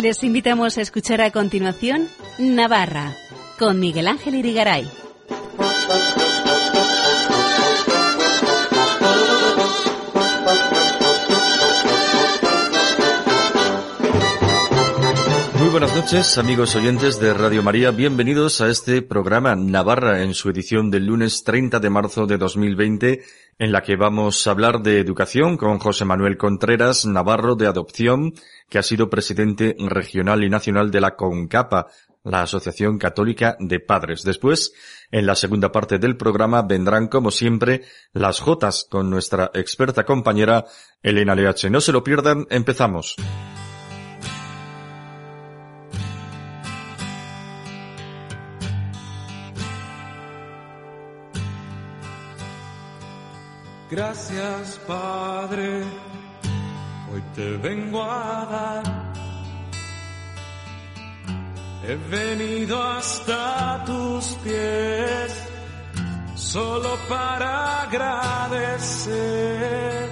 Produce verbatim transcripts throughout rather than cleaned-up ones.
Les invitamos a escuchar a continuación Navarra, con Miguel Ángel Irigaray. Muy buenas noches, amigos oyentes de Radio María. Bienvenidos a este programa Navarra en su edición del lunes treinta de marzo de dos mil veinte, en la que vamos a hablar de educación con José Manuel Contreras, navarro de adopción, que ha sido presidente regional y nacional de la CONCAPA, la Asociación Católica de Padres. Después, en la segunda parte del programa, vendrán, como siempre, las Jotas con nuestra experta compañera Elena Leache. No se lo pierdan, empezamos. Gracias, Padre, hoy te vengo a dar. He venido hasta tus pies solo para agradecer,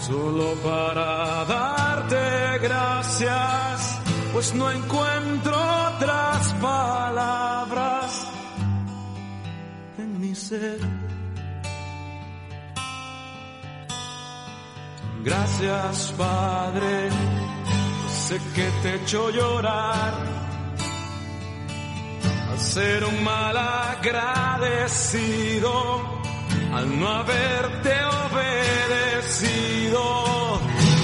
solo para darte gracias, pues no encuentro otras palabras en mi ser. Gracias, Padre, sé que te echo llorar al ser un mal agradecido, al no haberte obedecido,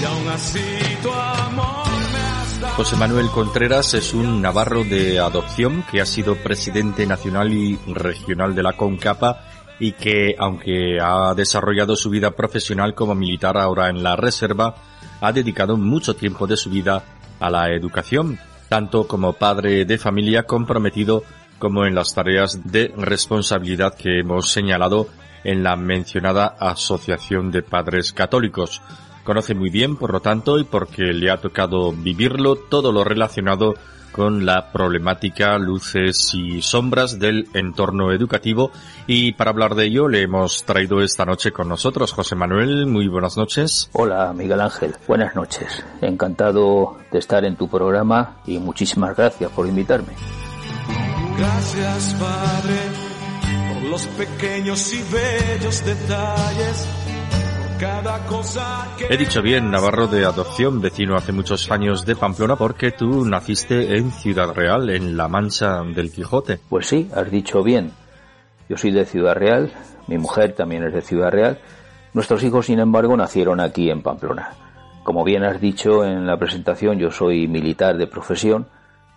y aún así tu amor me has dado. José Manuel Contreras es un navarro de adopción que ha sido presidente nacional y regional de la CONCAPA, y que, aunque ha desarrollado su vida profesional como militar ahora en la reserva, ha dedicado mucho tiempo de su vida a la educación, tanto como padre de familia comprometido como en las tareas de responsabilidad que hemos señalado en la mencionada Asociación de Padres Católicos. Conoce muy bien, por lo tanto, y porque le ha tocado vivirlo, todo lo relacionado con la problemática luces y sombras del entorno educativo, y para hablar de ello le hemos traído esta noche con nosotros. José Manuel, muy buenas noches. Hola, Miguel Ángel, buenas noches. Encantado de estar en tu programa y muchísimas gracias por invitarme. Gracias, Padre, por los pequeños y bellos detalles. He dicho bien, navarro de adopción, vecino hace muchos años de Pamplona, porque tú naciste en Ciudad Real, en la Mancha del Quijote. Pues sí, has dicho bien. Yo soy de Ciudad Real, mi mujer también es de Ciudad Real. Nuestros hijos, sin embargo, nacieron aquí en Pamplona. Como bien has dicho en la presentación, yo soy militar de profesión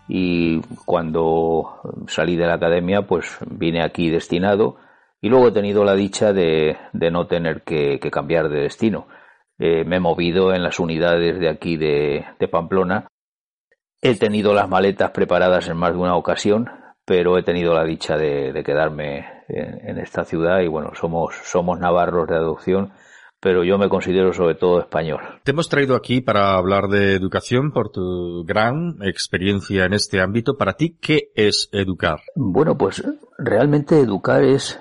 y cuando salí de la academia, pues vine aquí destinado. Y luego he tenido la dicha de, de no tener que, que cambiar de destino. Eh, me he movido en las unidades de aquí de, de Pamplona. He tenido las maletas preparadas en más de una ocasión, pero he tenido la dicha de, de quedarme en, en esta ciudad. Y bueno, somos, somos navarros de adopción, pero yo me considero sobre todo español. Te hemos traído aquí para hablar de educación por tu gran experiencia en este ámbito. Para ti, ¿qué es educar? Bueno, pues realmente educar es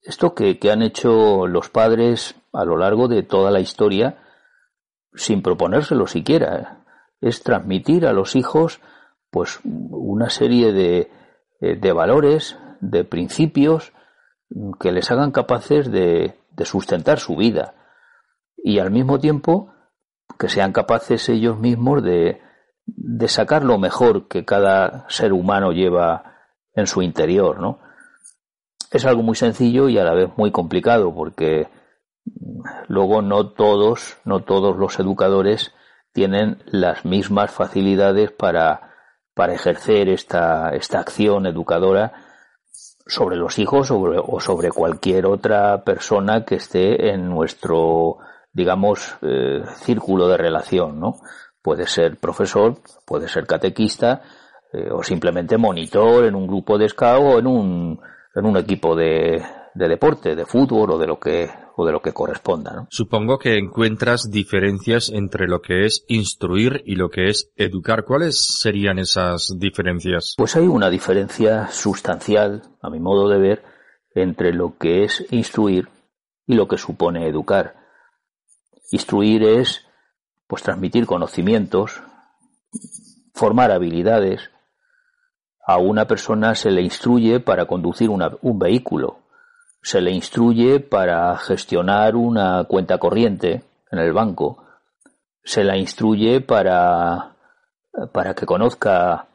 esto que, que han hecho los padres a lo largo de toda la historia, sin proponérselo siquiera, es transmitir a los hijos pues una serie de, de valores, de principios que les hagan capaces de, de sustentar su vida y al mismo tiempo que sean capaces ellos mismos de, de sacar lo mejor que cada ser humano lleva en su interior, ¿no? Es algo muy sencillo y a la vez muy complicado porque luego no todos, no todos los educadores tienen las mismas facilidades para, para ejercer esta, esta acción educadora sobre los hijos sobre, o sobre cualquier otra persona que esté en nuestro, digamos, eh, círculo de relación, ¿no? Puede ser profesor, puede ser catequista eh, o simplemente monitor en un grupo de SCAO o en un en un equipo de, de deporte, de fútbol o de lo que o de lo que corresponda, ¿no? Supongo que encuentras diferencias entre lo que es instruir y lo que es educar. ¿Cuáles serían esas diferencias? Pues hay una diferencia sustancial, a mi modo de ver, entre lo que es instruir y lo que supone educar. Instruir es pues transmitir conocimientos, formar habilidades. A una persona se le instruye para conducir una, un vehículo, se le instruye para gestionar una cuenta corriente en el banco, se la instruye para, para que conozca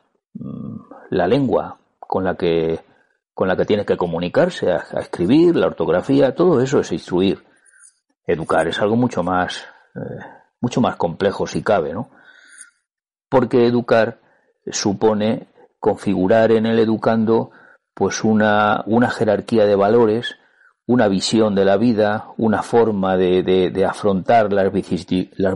la lengua con la que, con la que tiene que comunicarse, a, a escribir, la ortografía, todo eso es instruir. Educar es algo mucho más, eh, mucho más complejo si cabe, ¿no? Porque educar supone configurar en el educando pues una, una jerarquía de valores, una visión de la vida, una forma de, de, de afrontar las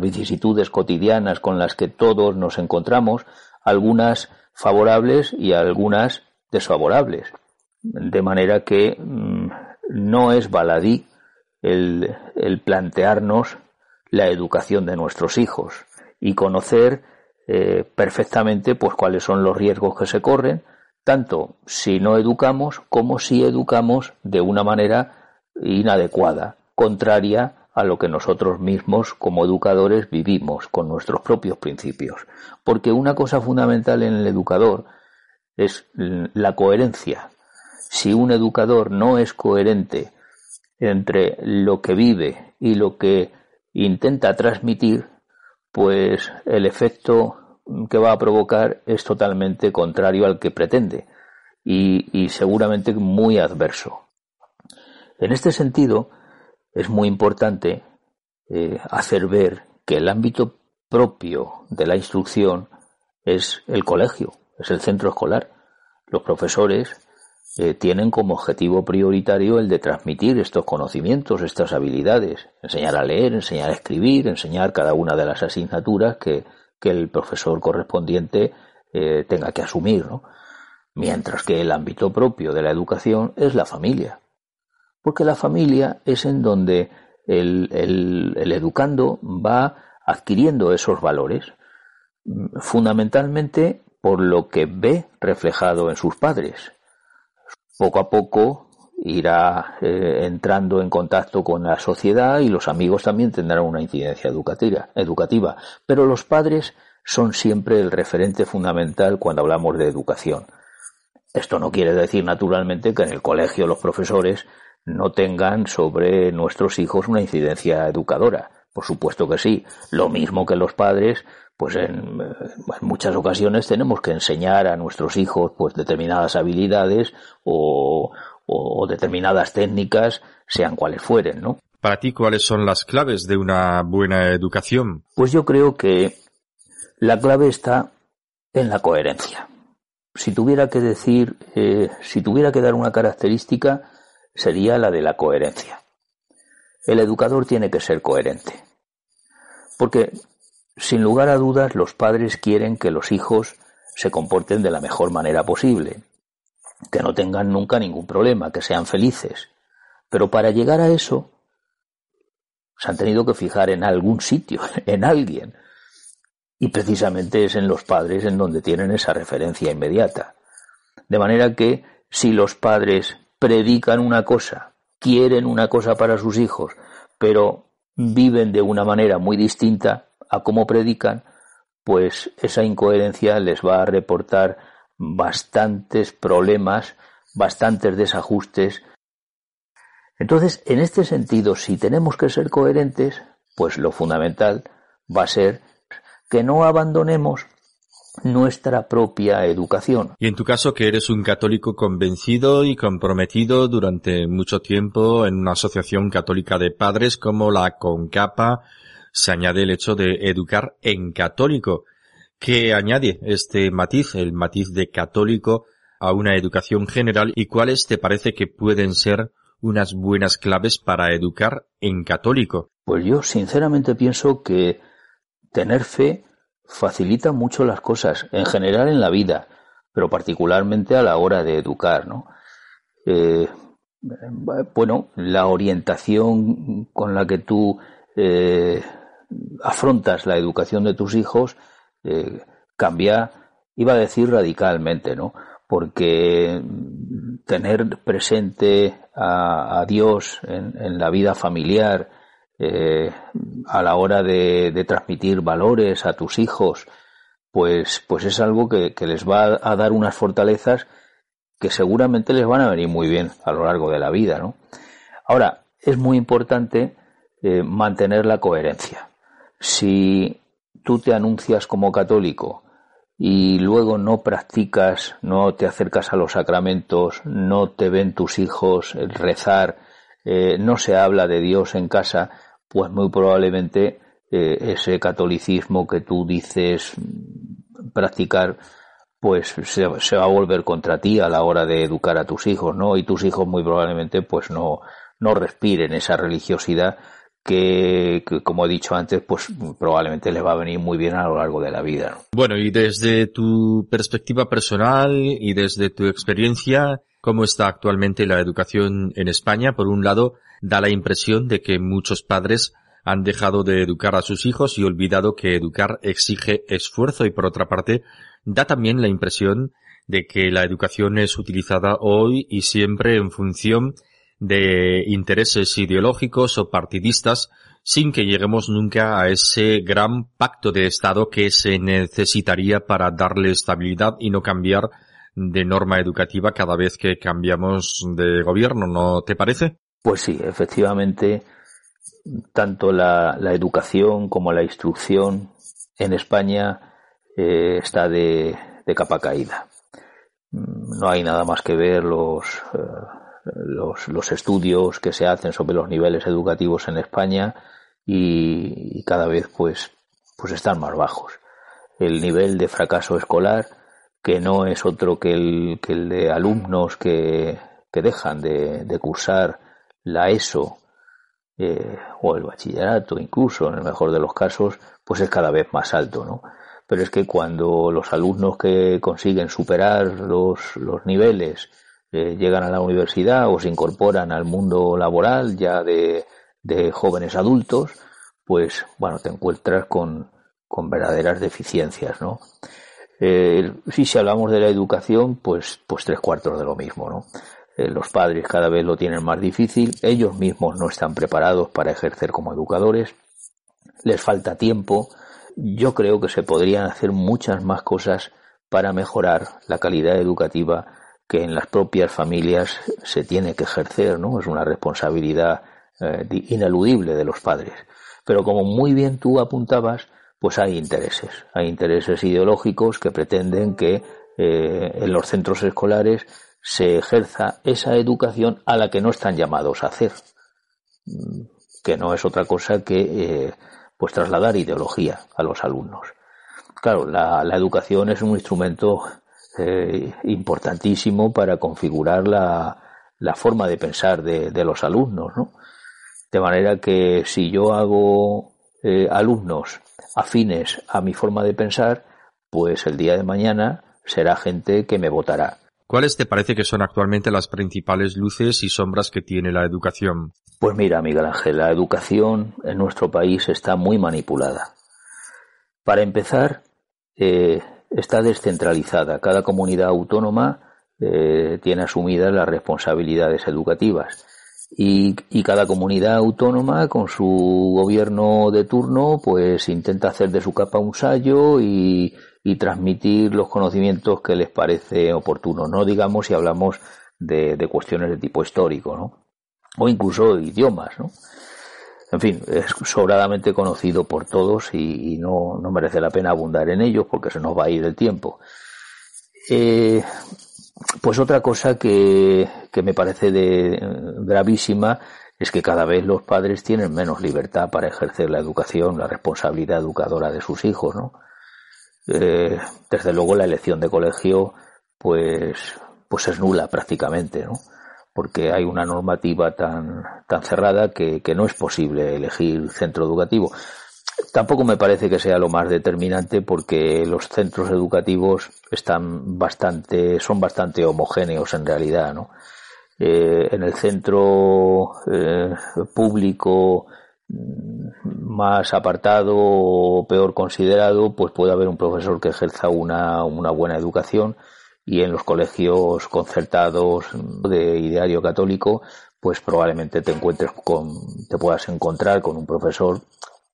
vicisitudes cotidianas con las que todos nos encontramos, algunas favorables y algunas desfavorables. De manera que mmm, no es baladí el, el plantearnos la educación de nuestros hijos y conocer eh, perfectamente pues cuáles son los riesgos que se corren, tanto si no educamos como si educamos de una manera inadecuada, contraria a lo que nosotros mismos como educadores vivimos con nuestros propios principios. Porque una cosa fundamental en el educador es la coherencia. Si un educador no es coherente entre lo que vive y lo que intenta transmitir, pues el efecto que va a provocar es totalmente contrario al que pretende y, y seguramente muy adverso. En este sentido, es muy importante eh, hacer ver que el ámbito propio de la instrucción es el colegio, es el centro escolar. Los profesores eh, tienen como objetivo prioritario el de transmitir estos conocimientos, estas habilidades, enseñar a leer, enseñar a escribir, enseñar cada una de las asignaturas que que el profesor correspondiente eh, tenga que asumir, ¿no? Mientras que el ámbito propio de la educación es la familia, porque la familia es en donde el, el, el educando va adquiriendo esos valores, fundamentalmente por lo que ve reflejado en sus padres. Poco a poco irá eh, entrando en contacto con la sociedad y los amigos también tendrán una incidencia educativa, educativa. Pero los padres son siempre el referente fundamental cuando hablamos de educación. Esto no quiere decir, naturalmente, que en el colegio los profesores no tengan sobre nuestros hijos una incidencia educadora. Por supuesto que sí. Lo mismo que los padres, pues en, en muchas ocasiones tenemos que enseñar a nuestros hijos pues determinadas habilidades o o determinadas técnicas, sean cuales fueren, ¿no? Para ti, ¿cuáles son las claves de una buena educación? Pues yo creo que la clave está en la coherencia. Si tuviera que decir, eh, si tuviera que dar una característica, sería la de la coherencia. El educador tiene que ser coherente. Porque, sin lugar a dudas, los padres quieren que los hijos se comporten de la mejor manera posible, que no tengan nunca ningún problema, que sean felices. Pero para llegar a eso, se han tenido que fijar en algún sitio, en alguien. Y precisamente es en los padres en donde tienen esa referencia inmediata. De manera que, si los padres predican una cosa, quieren una cosa para sus hijos, pero viven de una manera muy distinta a cómo predican, pues esa incoherencia les va a reportar bastantes problemas, bastantes desajustes. Entonces, en este sentido, si tenemos que ser coherentes, pues lo fundamental va a ser que no abandonemos nuestra propia educación. Y en tu caso, que eres un católico convencido y comprometido durante mucho tiempo en una asociación católica de padres como la CONCAPA, se añade el hecho de educar en católico, que añade este matiz, el matiz de católico, a una educación general. ¿Y cuáles te parece que pueden ser unas buenas claves para educar en católico? Pues yo sinceramente pienso que tener fe facilita mucho las cosas, en general en la vida, pero particularmente a la hora de educar, ¿no? Eh, bueno, la orientación con la que tú eh, afrontas la educación de tus hijos Eh, cambia, iba a decir radicalmente, ¿no? Porque tener presente a, a Dios en, en la vida familiar, eh, a la hora de, de transmitir valores a tus hijos, pues, pues es algo que, que les va a dar unas fortalezas que seguramente les van a venir muy bien a lo largo de la vida, ¿no? Ahora, es muy importante eh, mantener la coherencia. Si tú te anuncias como católico y luego no practicas, no te acercas a los sacramentos, no te ven tus hijos rezar, eh, no se habla de Dios en casa, pues muy probablemente eh, ese catolicismo que tú dices practicar, pues se, se va a volver contra ti a la hora de educar a tus hijos, ¿no? Y tus hijos muy probablemente pues no, no respiren esa religiosidad que, que, como he dicho antes, pues probablemente les va a venir muy bien a lo largo de la vida, ¿no? Bueno, y desde tu perspectiva personal y desde tu experiencia, ¿cómo está actualmente la educación en España? Por un lado, da la impresión de que muchos padres han dejado de educar a sus hijos y olvidado que educar exige esfuerzo, y por otra parte, da también la impresión de que la educación es utilizada hoy y siempre en función de intereses ideológicos o partidistas, sin que lleguemos nunca a ese gran pacto de Estado que se necesitaría para darle estabilidad y no cambiar de norma educativa cada vez que cambiamos de gobierno, ¿no te parece? Pues sí, efectivamente, tanto la, la educación como la instrucción en España eh, está de, de capa caída. No hay nada más que ver los... Eh, Los, los estudios que se hacen sobre los niveles educativos en España y, y cada vez pues, pues están más bajos. El nivel de fracaso escolar, que no es otro que el, que el de alumnos que, que dejan de, de cursar la ESO eh, o el bachillerato incluso, en el mejor de los casos, pues es cada vez más alto, ¿no? Pero es que cuando los alumnos que consiguen superar los, los niveles Eh, llegan a la universidad o se incorporan al mundo laboral ya de, de jóvenes adultos, pues bueno, te encuentras con, con verdaderas deficiencias, ¿no? Eh, si, si hablamos de la educación, pues, pues tres cuartos de lo mismo, ¿no? Eh, los padres cada vez lo tienen más difícil, ellos mismos no están preparados para ejercer como educadores, les falta tiempo. Yo creo que se podrían hacer muchas más cosas para mejorar la calidad educativa que en las propias familias se tiene que ejercer, ¿no? Es una responsabilidad eh, ineludible de los padres. Pero como muy bien tú apuntabas, pues hay intereses. Hay intereses ideológicos que pretenden que eh, en los centros escolares se ejerza esa educación a la que no están llamados a hacer, que no es otra cosa que eh, pues trasladar ideología a los alumnos. Claro, la, la educación es un instrumento Eh, importantísimo para configurar la, la forma de pensar de, de los alumnos, ¿no? De manera que si yo hago eh, alumnos afines a mi forma de pensar, pues el día de mañana será gente que me votará. ¿Cuáles te parece que son actualmente las principales luces y sombras que tiene la educación? Pues mira, Miguel Ángel, la educación en nuestro país está muy manipulada. Para empezar, eh, está descentralizada. Cada comunidad autónoma eh, tiene asumidas las responsabilidades educativas y, y cada comunidad autónoma con su gobierno de turno pues intenta hacer de su capa un sayo y, y transmitir los conocimientos que les parece oportuno, no digamos si hablamos de, de cuestiones de tipo histórico, ¿no? O incluso idiomas, ¿no? En fin, es sobradamente conocido por todos y, y no, no merece la pena abundar en ellos porque se nos va a ir el tiempo. Eh, pues otra cosa que, que me parece de, gravísima es que cada vez los padres tienen menos libertad para ejercer la educación, la responsabilidad educadora de sus hijos, ¿no? Eh, desde luego la elección de colegio pues, pues es nula prácticamente, ¿no? Porque hay una normativa tan, tan cerrada que, que no es posible elegir centro educativo. Tampoco me parece que sea lo más determinante porque los centros educativos están bastante, son bastante homogéneos en realidad, ¿no? Eh, en el centro eh, público más apartado o peor considerado, pues puede haber un profesor que ejerza una, una buena educación, y en los colegios concertados de ideario católico, pues probablemente te encuentres con, te puedas encontrar con un profesor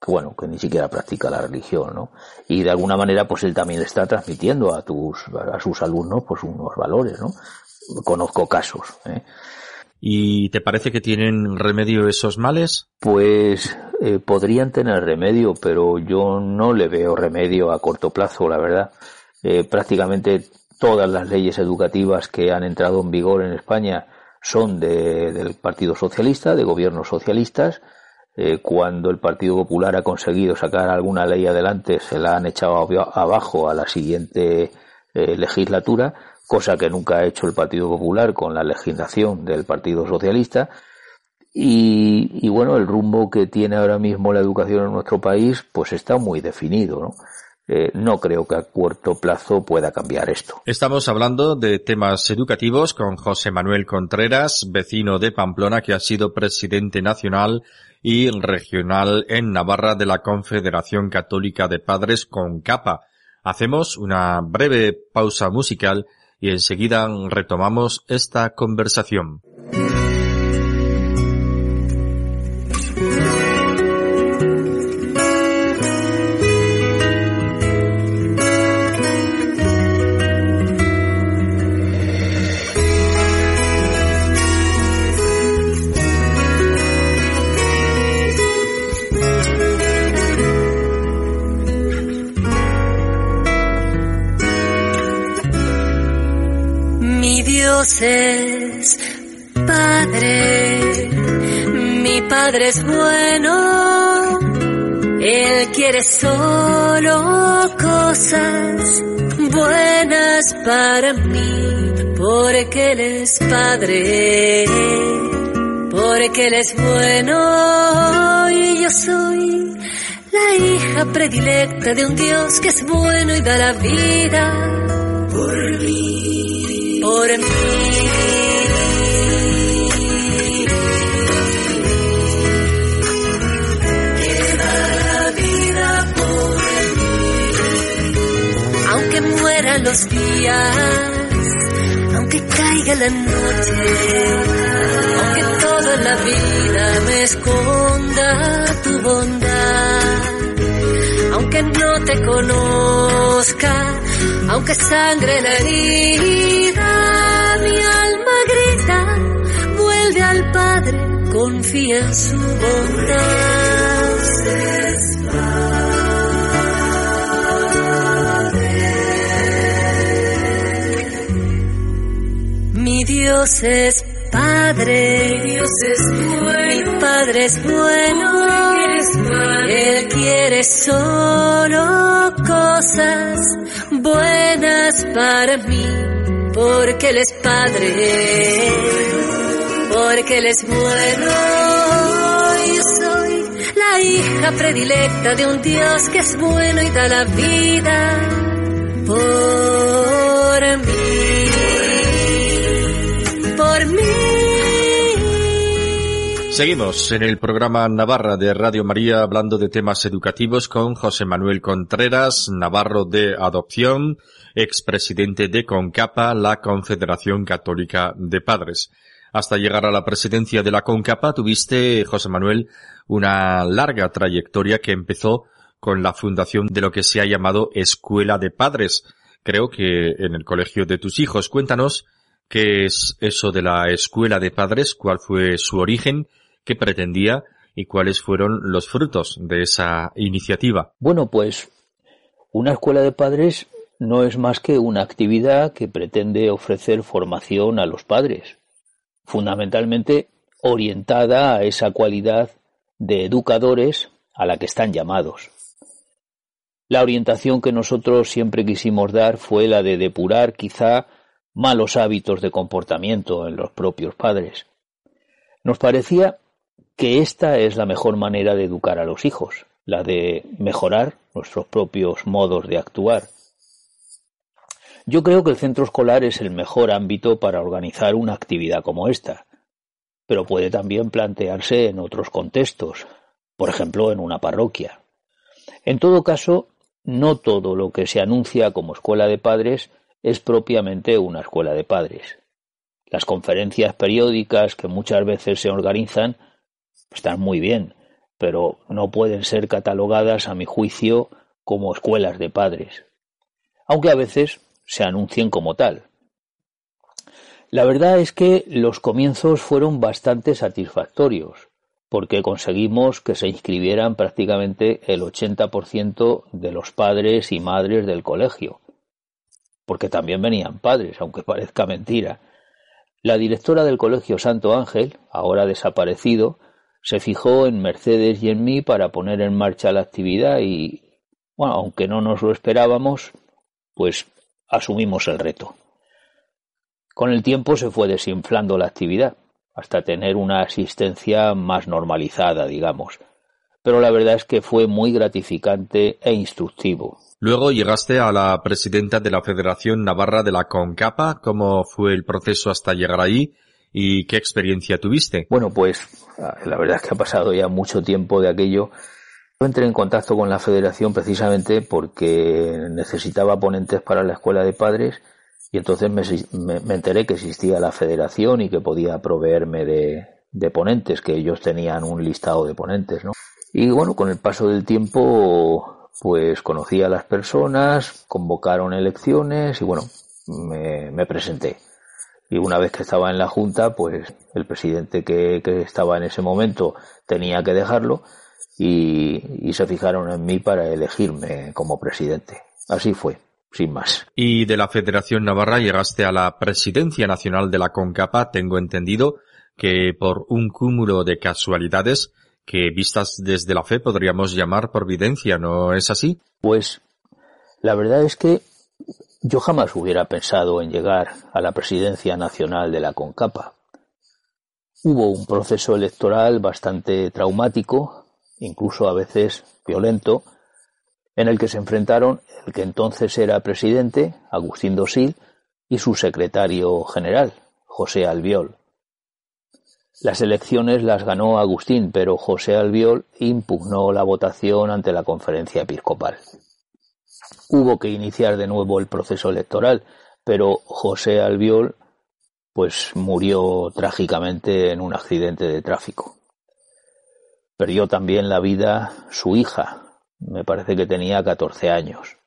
que bueno, que ni siquiera practica la religión, ¿no? Y de alguna manera, pues él también está transmitiendo a tus, a sus alumnos, pues unos valores, ¿no? Conozco casos, ¿eh? ¿Y te parece que tienen remedio esos males? Pues eh, podrían tener remedio, pero yo no le veo remedio a corto plazo, la verdad. Eh, prácticamente todas las leyes educativas que han entrado en vigor en España son de, del Partido Socialista, de gobiernos socialistas. Eh, cuando el Partido Popular ha conseguido sacar alguna ley adelante, se la han echado abajo a la siguiente eh, legislatura, cosa que nunca ha hecho el Partido Popular con la legislación del Partido Socialista. Y, y bueno, el rumbo que tiene ahora mismo la educación en nuestro país pues está muy definido, ¿no? Eh, no creo que a corto plazo pueda cambiar esto. Estamos hablando de temas educativos con José Manuel Contreras, vecino de Pamplona, que ha sido presidente nacional y regional en Navarra de la Confederación Católica de Padres, CONCAPA. Hacemos una breve pausa musical y enseguida retomamos esta conversación. Es Padre, mi Padre es bueno, Él quiere solo cosas buenas para mí, porque Él es Padre, porque Él es bueno y yo soy la hija predilecta de un Dios que es bueno y da la vida por mí. Por mí. Te da la vida por mí. Aunque mueran los días, aunque caiga la noche, aunque toda la vida me esconda tu bondad, aunque no te conozca, aunque sangre la herida, mi alma grita, vuelve al Padre, confía en su bondad. Es Padre. Mi Dios es Padre, mi Dios es bueno, mi Padre es bueno, Él quiere solo cosas buenas para mí, porque Él es Padre, porque Él es bueno. Yo soy la hija predilecta de un Dios que es bueno y da la vida por mí, por mí. Seguimos en el programa Navarra de Radio María hablando de temas educativos con José Manuel Contreras, navarro de adopción, expresidente de CONCAPA, la Confederación Católica de Padres. Hasta llegar a la presidencia de la CONCAPA tuviste, José Manuel, una larga trayectoria que empezó con la fundación de lo que se ha llamado Escuela de Padres, creo que en el colegio de tus hijos. Cuéntanos qué es eso de la Escuela de Padres, cuál fue su origen, qué pretendía y cuáles fueron los frutos de esa iniciativa. Bueno, pues una escuela de padres no es más que una actividad que pretende ofrecer formación a los padres, fundamentalmente orientada a esa cualidad de educadores a la que están llamados. La orientación que nosotros siempre quisimos dar fue la de depurar quizá malos hábitos de comportamiento en los propios padres. Nos parecía que esta es la mejor manera de educar a los hijos, la de mejorar nuestros propios modos de actuar. Yo creo que el centro escolar es el mejor ámbito para organizar una actividad como esta, pero puede también plantearse en otros contextos, por ejemplo en una parroquia. En todo caso, no todo lo que se anuncia como escuela de padres es propiamente una escuela de padres. Las conferencias periódicas que muchas veces se organizan están muy bien, pero no pueden ser catalogadas, a mi juicio, como escuelas de padres, aunque a veces se anuncien como tal. La verdad es que los comienzos fueron bastante satisfactorios, porque conseguimos que se inscribieran prácticamente el ochenta por ciento de los padres y madres del colegio, porque también venían padres, aunque parezca mentira. La directora del Colegio Santo Ángel, ahora desaparecido, se fijó en Mercedes y en mí para poner en marcha la actividad y, bueno, aunque no nos lo esperábamos, pues asumimos el reto. Con el tiempo se fue desinflando la actividad, hasta tener una asistencia más normalizada, digamos. Pero la verdad es que fue muy gratificante e instructivo. Luego llegaste a la presidenta de la Federación Navarra de la CONCAPA. ¿Cómo fue el proceso hasta llegar ahí y qué experiencia tuviste? Bueno, pues la verdad es que ha pasado ya mucho tiempo de aquello. Yo entré en contacto con la federación precisamente porque necesitaba ponentes para la escuela de padres. Y entonces me, me, me enteré que existía la federación y que podía proveerme de, de ponentes, que ellos tenían un listado de ponentes, ¿no? Y bueno, con el paso del tiempo, pues conocí a las personas, convocaron elecciones y bueno, me, me presenté. Y una vez que estaba en la junta, pues el presidente que, que estaba en ese momento tenía que dejarlo y, y se fijaron en mí para elegirme como presidente. Así fue. Sin más. Y de la Federación Navarra llegaste a la presidencia nacional de la CONCAPA. Tengo entendido que por un cúmulo de casualidades que vistas desde la fe podríamos llamar providencia, ¿no es así? Pues la verdad es que yo jamás hubiera pensado en llegar a la presidencia nacional de la CONCAPA. Hubo un proceso electoral bastante traumático, incluso a veces violento, en el que se enfrentaron el que entonces era presidente, Agustín Dosil, y su secretario general, José Albiol. Las elecciones las ganó Agustín, pero José Albiol impugnó la votación ante la Conferencia Episcopal. Hubo que iniciar de nuevo el proceso electoral, pero José Albiol pues murió trágicamente en un accidente de tráfico. Perdió también la vida su hija. Me parece que tenía catorce años.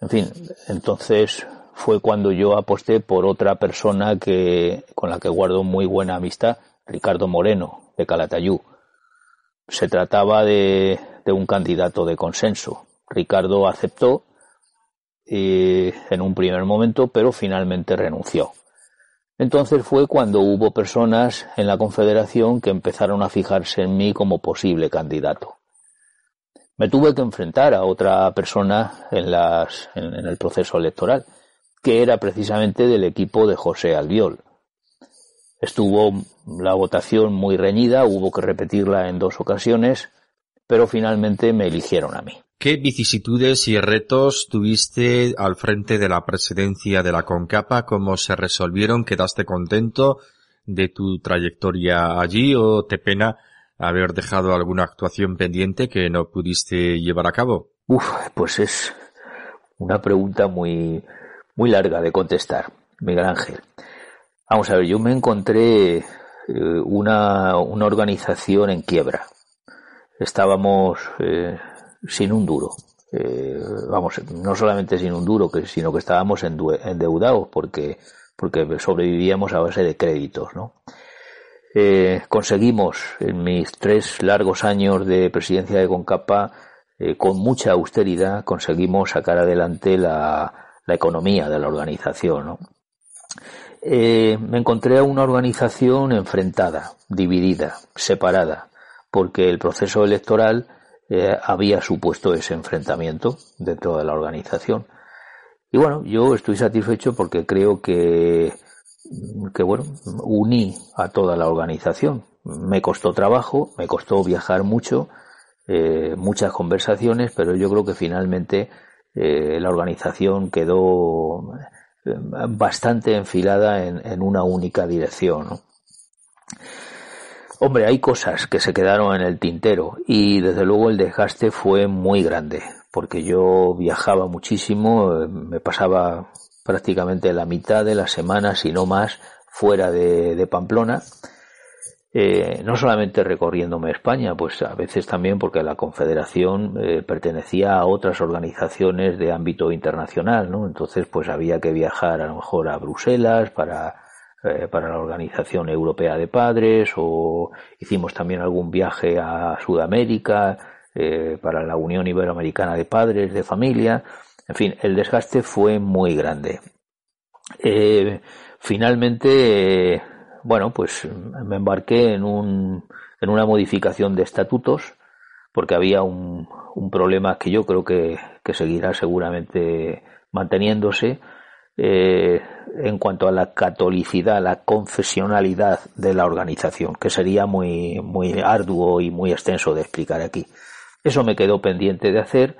En fin, entonces fue cuando yo aposté por otra persona que con la que guardo muy buena amistad, Ricardo Moreno, de Calatayú. Se trataba de, de un candidato de consenso. Ricardo aceptó eh, en un primer momento, pero finalmente renunció. Entonces fue cuando hubo personas en la Confederación que empezaron a fijarse en mí como posible candidato. Me tuve que enfrentar a otra persona en, las, en, en el proceso electoral, que era precisamente del equipo de José Albiol. Estuvo la votación muy reñida, hubo que repetirla en dos ocasiones, pero finalmente me eligieron a mí. ¿Qué vicisitudes y retos tuviste al frente de la presidencia de la CONCAPA? ¿Cómo se resolvieron? ¿Quedaste contento de tu trayectoria allí o te pena haber dejado alguna actuación pendiente que no pudiste llevar a cabo? Uf, pues es una pregunta muy, muy larga de contestar, Miguel Ángel. Vamos a ver, yo me encontré una, una organización en quiebra. Estábamos eh, sin un duro. Eh, vamos, no solamente sin un duro, sino que estábamos endeudados porque, porque sobrevivíamos a base de créditos, ¿no? Eh, conseguimos en mis tres largos años de presidencia de CONCAPA, eh, con mucha austeridad, conseguimos sacar adelante la, la economía de la organización, ¿no? Eh, me encontré a una organización enfrentada, dividida, separada, porque el proceso electoral eh, había supuesto ese enfrentamiento dentro de la organización. Y bueno, yo estoy satisfecho porque creo que que bueno, uní a toda la organización. Me costó trabajo, me costó viajar mucho, eh, muchas conversaciones, pero yo creo que finalmente eh, la organización quedó bastante enfilada en, en una única dirección, ¿no? Hombre, hay cosas que se quedaron en el tintero y desde luego el desgaste fue muy grande, porque yo viajaba muchísimo, me pasaba prácticamente la mitad de la semana, si no más, fuera de, de Pamplona. Eh, no solamente recorriéndome España, pues a veces también porque la Confederación eh, pertenecía a otras organizaciones de ámbito internacional, ¿no? Entonces, pues había que viajar a lo mejor a Bruselas para, eh, para la Organización Europea de Padres, o hicimos también algún viaje a Sudamérica eh, para la Unión Iberoamericana de Padres de Familia. En fin, el desgaste fue muy grande. Eh, finalmente... Eh, Bueno, pues me embarqué en un, en una modificación de estatutos, porque había un, un problema que yo creo que, que seguirá seguramente manteniéndose eh, en cuanto a la catolicidad, la confesionalidad de la organización, que sería muy, muy arduo y muy extenso de explicar aquí. Eso me quedó pendiente de hacer.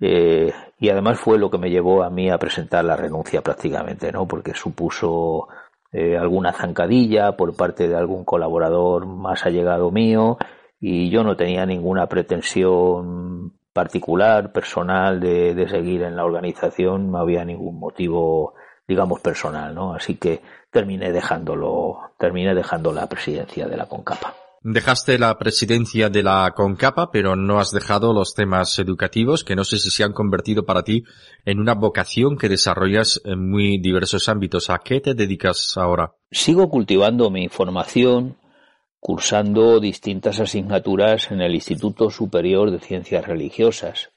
Eh, y además fue lo que me llevó a mí a presentar la renuncia prácticamente, ¿no? Porque supuso... Eh, alguna zancadilla por parte de algún colaborador más allegado mío, y yo no tenía ninguna pretensión particular, personal, de, de seguir en la organización. No había ningún motivo, digamos, personal, ¿no? Así que terminé dejándolo, terminé dejando la presidencia de la CONCAPA. Dejaste la presidencia de la CONCAPA, pero no has dejado los temas educativos, que no sé si se han convertido para ti en una vocación que desarrollas en muy diversos ámbitos. ¿A qué te dedicas ahora? Sigo cultivando mi formación, cursando distintas asignaturas en el Instituto Superior de Ciencias Religiosas.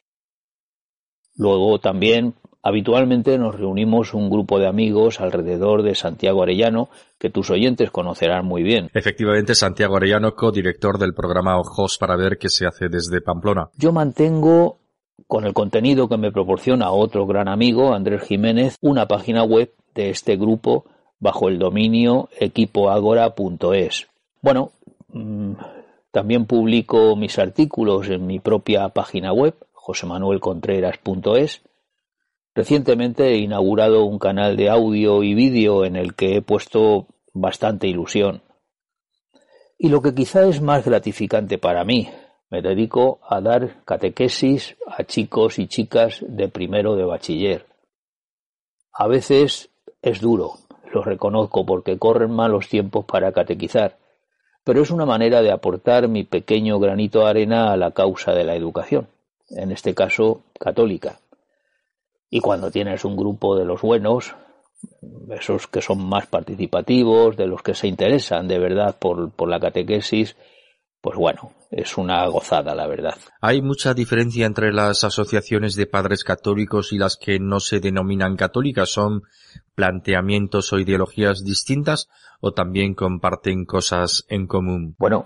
Luego también, habitualmente nos reunimos un grupo de amigos alrededor de Santiago Arellano, que tus oyentes conocerán muy bien. Efectivamente, Santiago Arellano, codirector del programa Ojos para ver, que se hace desde Pamplona. Yo mantengo, con el contenido que me proporciona otro gran amigo, Andrés Jiménez, una página web de este grupo bajo el dominio equipo agora punto es. Bueno, también publico mis artículos en mi propia página web, josé manuel contreras punto es. Recientemente he inaugurado un canal de audio y vídeo en el que he puesto bastante ilusión. Y lo que quizá es más gratificante para mí, me dedico a dar catequesis a chicos y chicas de primero de bachiller. A veces es duro, lo reconozco, porque corren malos tiempos para catequizar, pero es una manera de aportar mi pequeño granito de arena a la causa de la educación, en este caso católica. Y cuando tienes un grupo de los buenos, esos que son más participativos, de los que se interesan de verdad por, por la catequesis, pues bueno, es una gozada, la verdad. ¿Hay mucha diferencia entre las asociaciones de padres católicos y las que no se denominan católicas? ¿Son planteamientos o ideologías distintas o también comparten cosas en común? Bueno,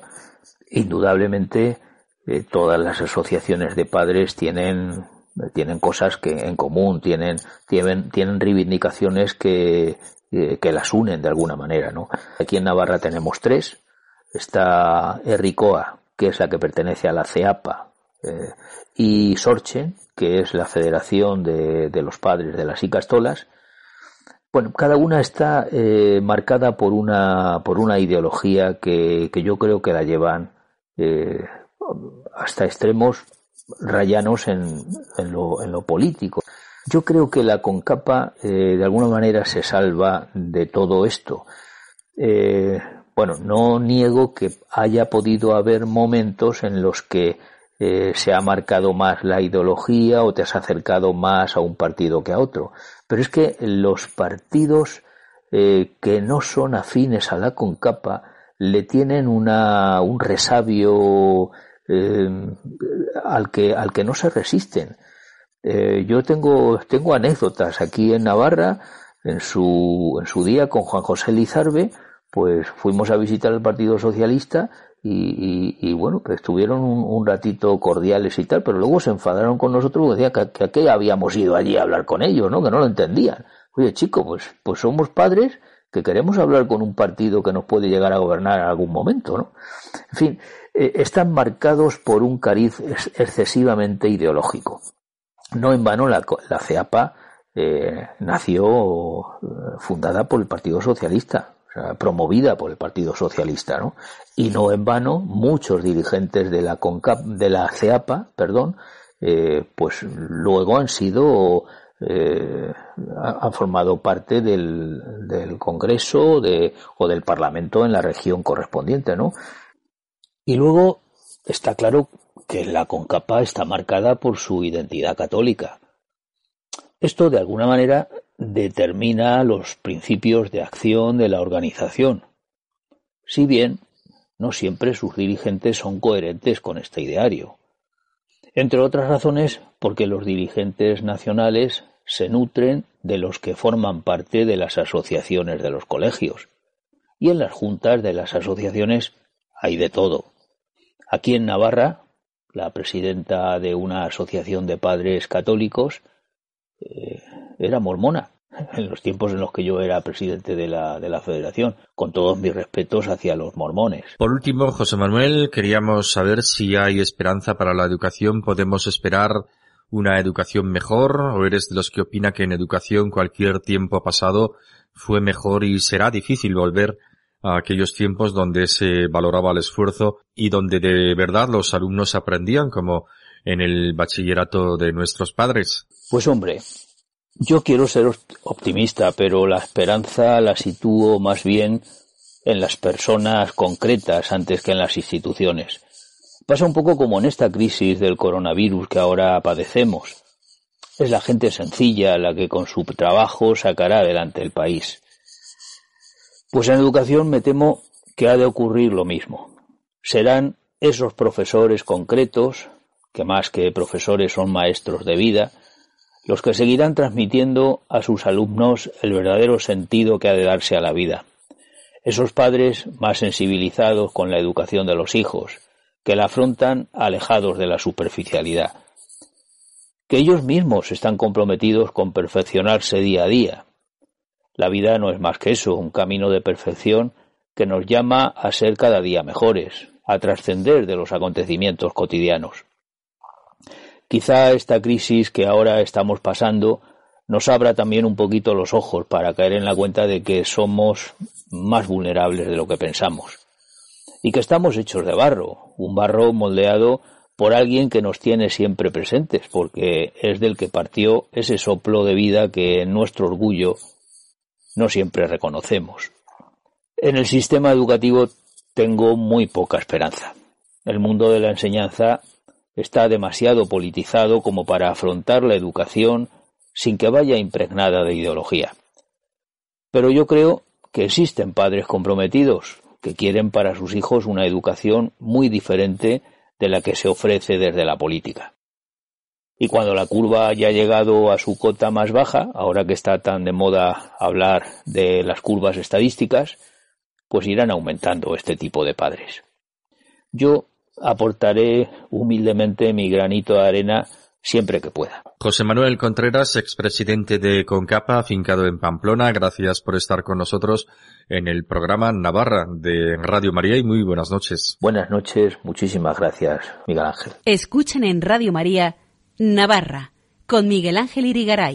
indudablemente eh, todas las asociaciones de padres tienen... tienen cosas que en común, tienen tienen tienen reivindicaciones que eh, que las unen de alguna manera, ¿no? Aquí en Navarra tenemos tres. Está Errikoa, que es la que pertenece a la CEAPA, eh, y Sorchen, que es la Federación de, de los Padres de las ICASTOLAS. Bueno, cada una está eh, marcada por una por una ideología que, que yo creo que la llevan eh, hasta extremos rayanos en, en, lo, en lo político. Yo creo que la CONCAPA eh, de alguna manera se salva de todo esto. Eh, bueno, no niego que haya podido haber momentos en los que eh, se ha marcado más la ideología o te has acercado más a un partido que a otro. Pero es que los partidos eh, que no son afines a la CONCAPA le tienen una un resabio Eh, al que al que no se resisten. Eh, yo tengo tengo anécdotas aquí en Navarra. En su en su día, con Juan José Lizarbe, pues fuimos a visitar el Partido Socialista y, y, y bueno, pues estuvieron un, un ratito cordiales y tal, pero luego se enfadaron con nosotros porque decían que, que, que habíamos ido allí a hablar con ellos, ¿no? Que no lo entendían. Oye, chico, pues pues somos padres que queremos hablar con un partido que nos puede llegar a gobernar en algún momento, ¿no? En fin, eh, están marcados por un cariz ex excesivamente ideológico. No en vano la, la CEAPA eh, nació eh, fundada por el Partido Socialista, o sea, promovida por el Partido Socialista, ¿no? Y no en vano muchos dirigentes de la CONCAP, de la CEAPA, perdón, eh, pues luego han sido eh, han formado parte del, del Congreso de, o del Parlamento en la región correspondiente, ¿no? Y luego está claro que la CONCAPA está marcada por su identidad católica. Esto, de alguna manera, determina los principios de acción de la organización, si bien no siempre sus dirigentes son coherentes con este ideario. Entre otras razones, porque los dirigentes nacionales se nutren de los que forman parte de las asociaciones de los colegios. Y en las juntas de las asociaciones hay de todo. Aquí en Navarra, la presidenta de una asociación de padres católicos eh, era mormona, en los tiempos en los que yo era presidente de la, de la federación, con todos mis respetos hacia los mormones. Por último, José Manuel, queríamos saber si hay esperanza para la educación. ¿Podemos esperar una educación mejor? ¿O eres de los que opina que en educación cualquier tiempo pasado fue mejor y será difícil volver a aquellos tiempos donde se valoraba el esfuerzo y donde de verdad los alumnos aprendían, como en el bachillerato de nuestros padres? Pues hombre, yo quiero ser optimista, pero la esperanza la sitúo más bien en las personas concretas antes que en las instituciones. Pasa un poco como en esta crisis del coronavirus que ahora padecemos. Es la gente sencilla la que con su trabajo sacará adelante el país. Pues en educación me temo que ha de ocurrir lo mismo. Serán esos profesores concretos, que más que profesores son maestros de vida, los que seguirán transmitiendo a sus alumnos el verdadero sentido que ha de darse a la vida. Esos padres más sensibilizados con la educación de los hijos, que la afrontan alejados de la superficialidad. Que ellos mismos están comprometidos con perfeccionarse día a día. La vida no es más que eso, un camino de perfección que nos llama a ser cada día mejores, a trascender de los acontecimientos cotidianos. Quizá esta crisis que ahora estamos pasando nos abra también un poquito los ojos para caer en la cuenta de que somos más vulnerables de lo que pensamos y que estamos hechos de barro, un barro moldeado por alguien que nos tiene siempre presentes, porque es del que partió ese soplo de vida que en nuestro orgullo no siempre reconocemos. En el sistema educativo tengo muy poca esperanza. El mundo de la enseñanza está demasiado politizado como para afrontar la educación sin que vaya impregnada de ideología. Pero yo creo que existen padres comprometidos que quieren para sus hijos una educación muy diferente de la que se ofrece desde la política. Y cuando la curva haya llegado a su cota más baja, ahora que está tan de moda hablar de las curvas estadísticas, pues irán aumentando este tipo de padres. Yo aportaré humildemente mi granito de arena siempre que pueda. José Manuel Contreras, expresidente de CONCAPA, afincado en Pamplona, gracias por estar con nosotros en el programa Navarra de Radio María y muy buenas noches. Buenas noches, muchísimas gracias, Miguel Ángel. Escuchen en Radio María Navarra, con Miguel Ángel Irigaray.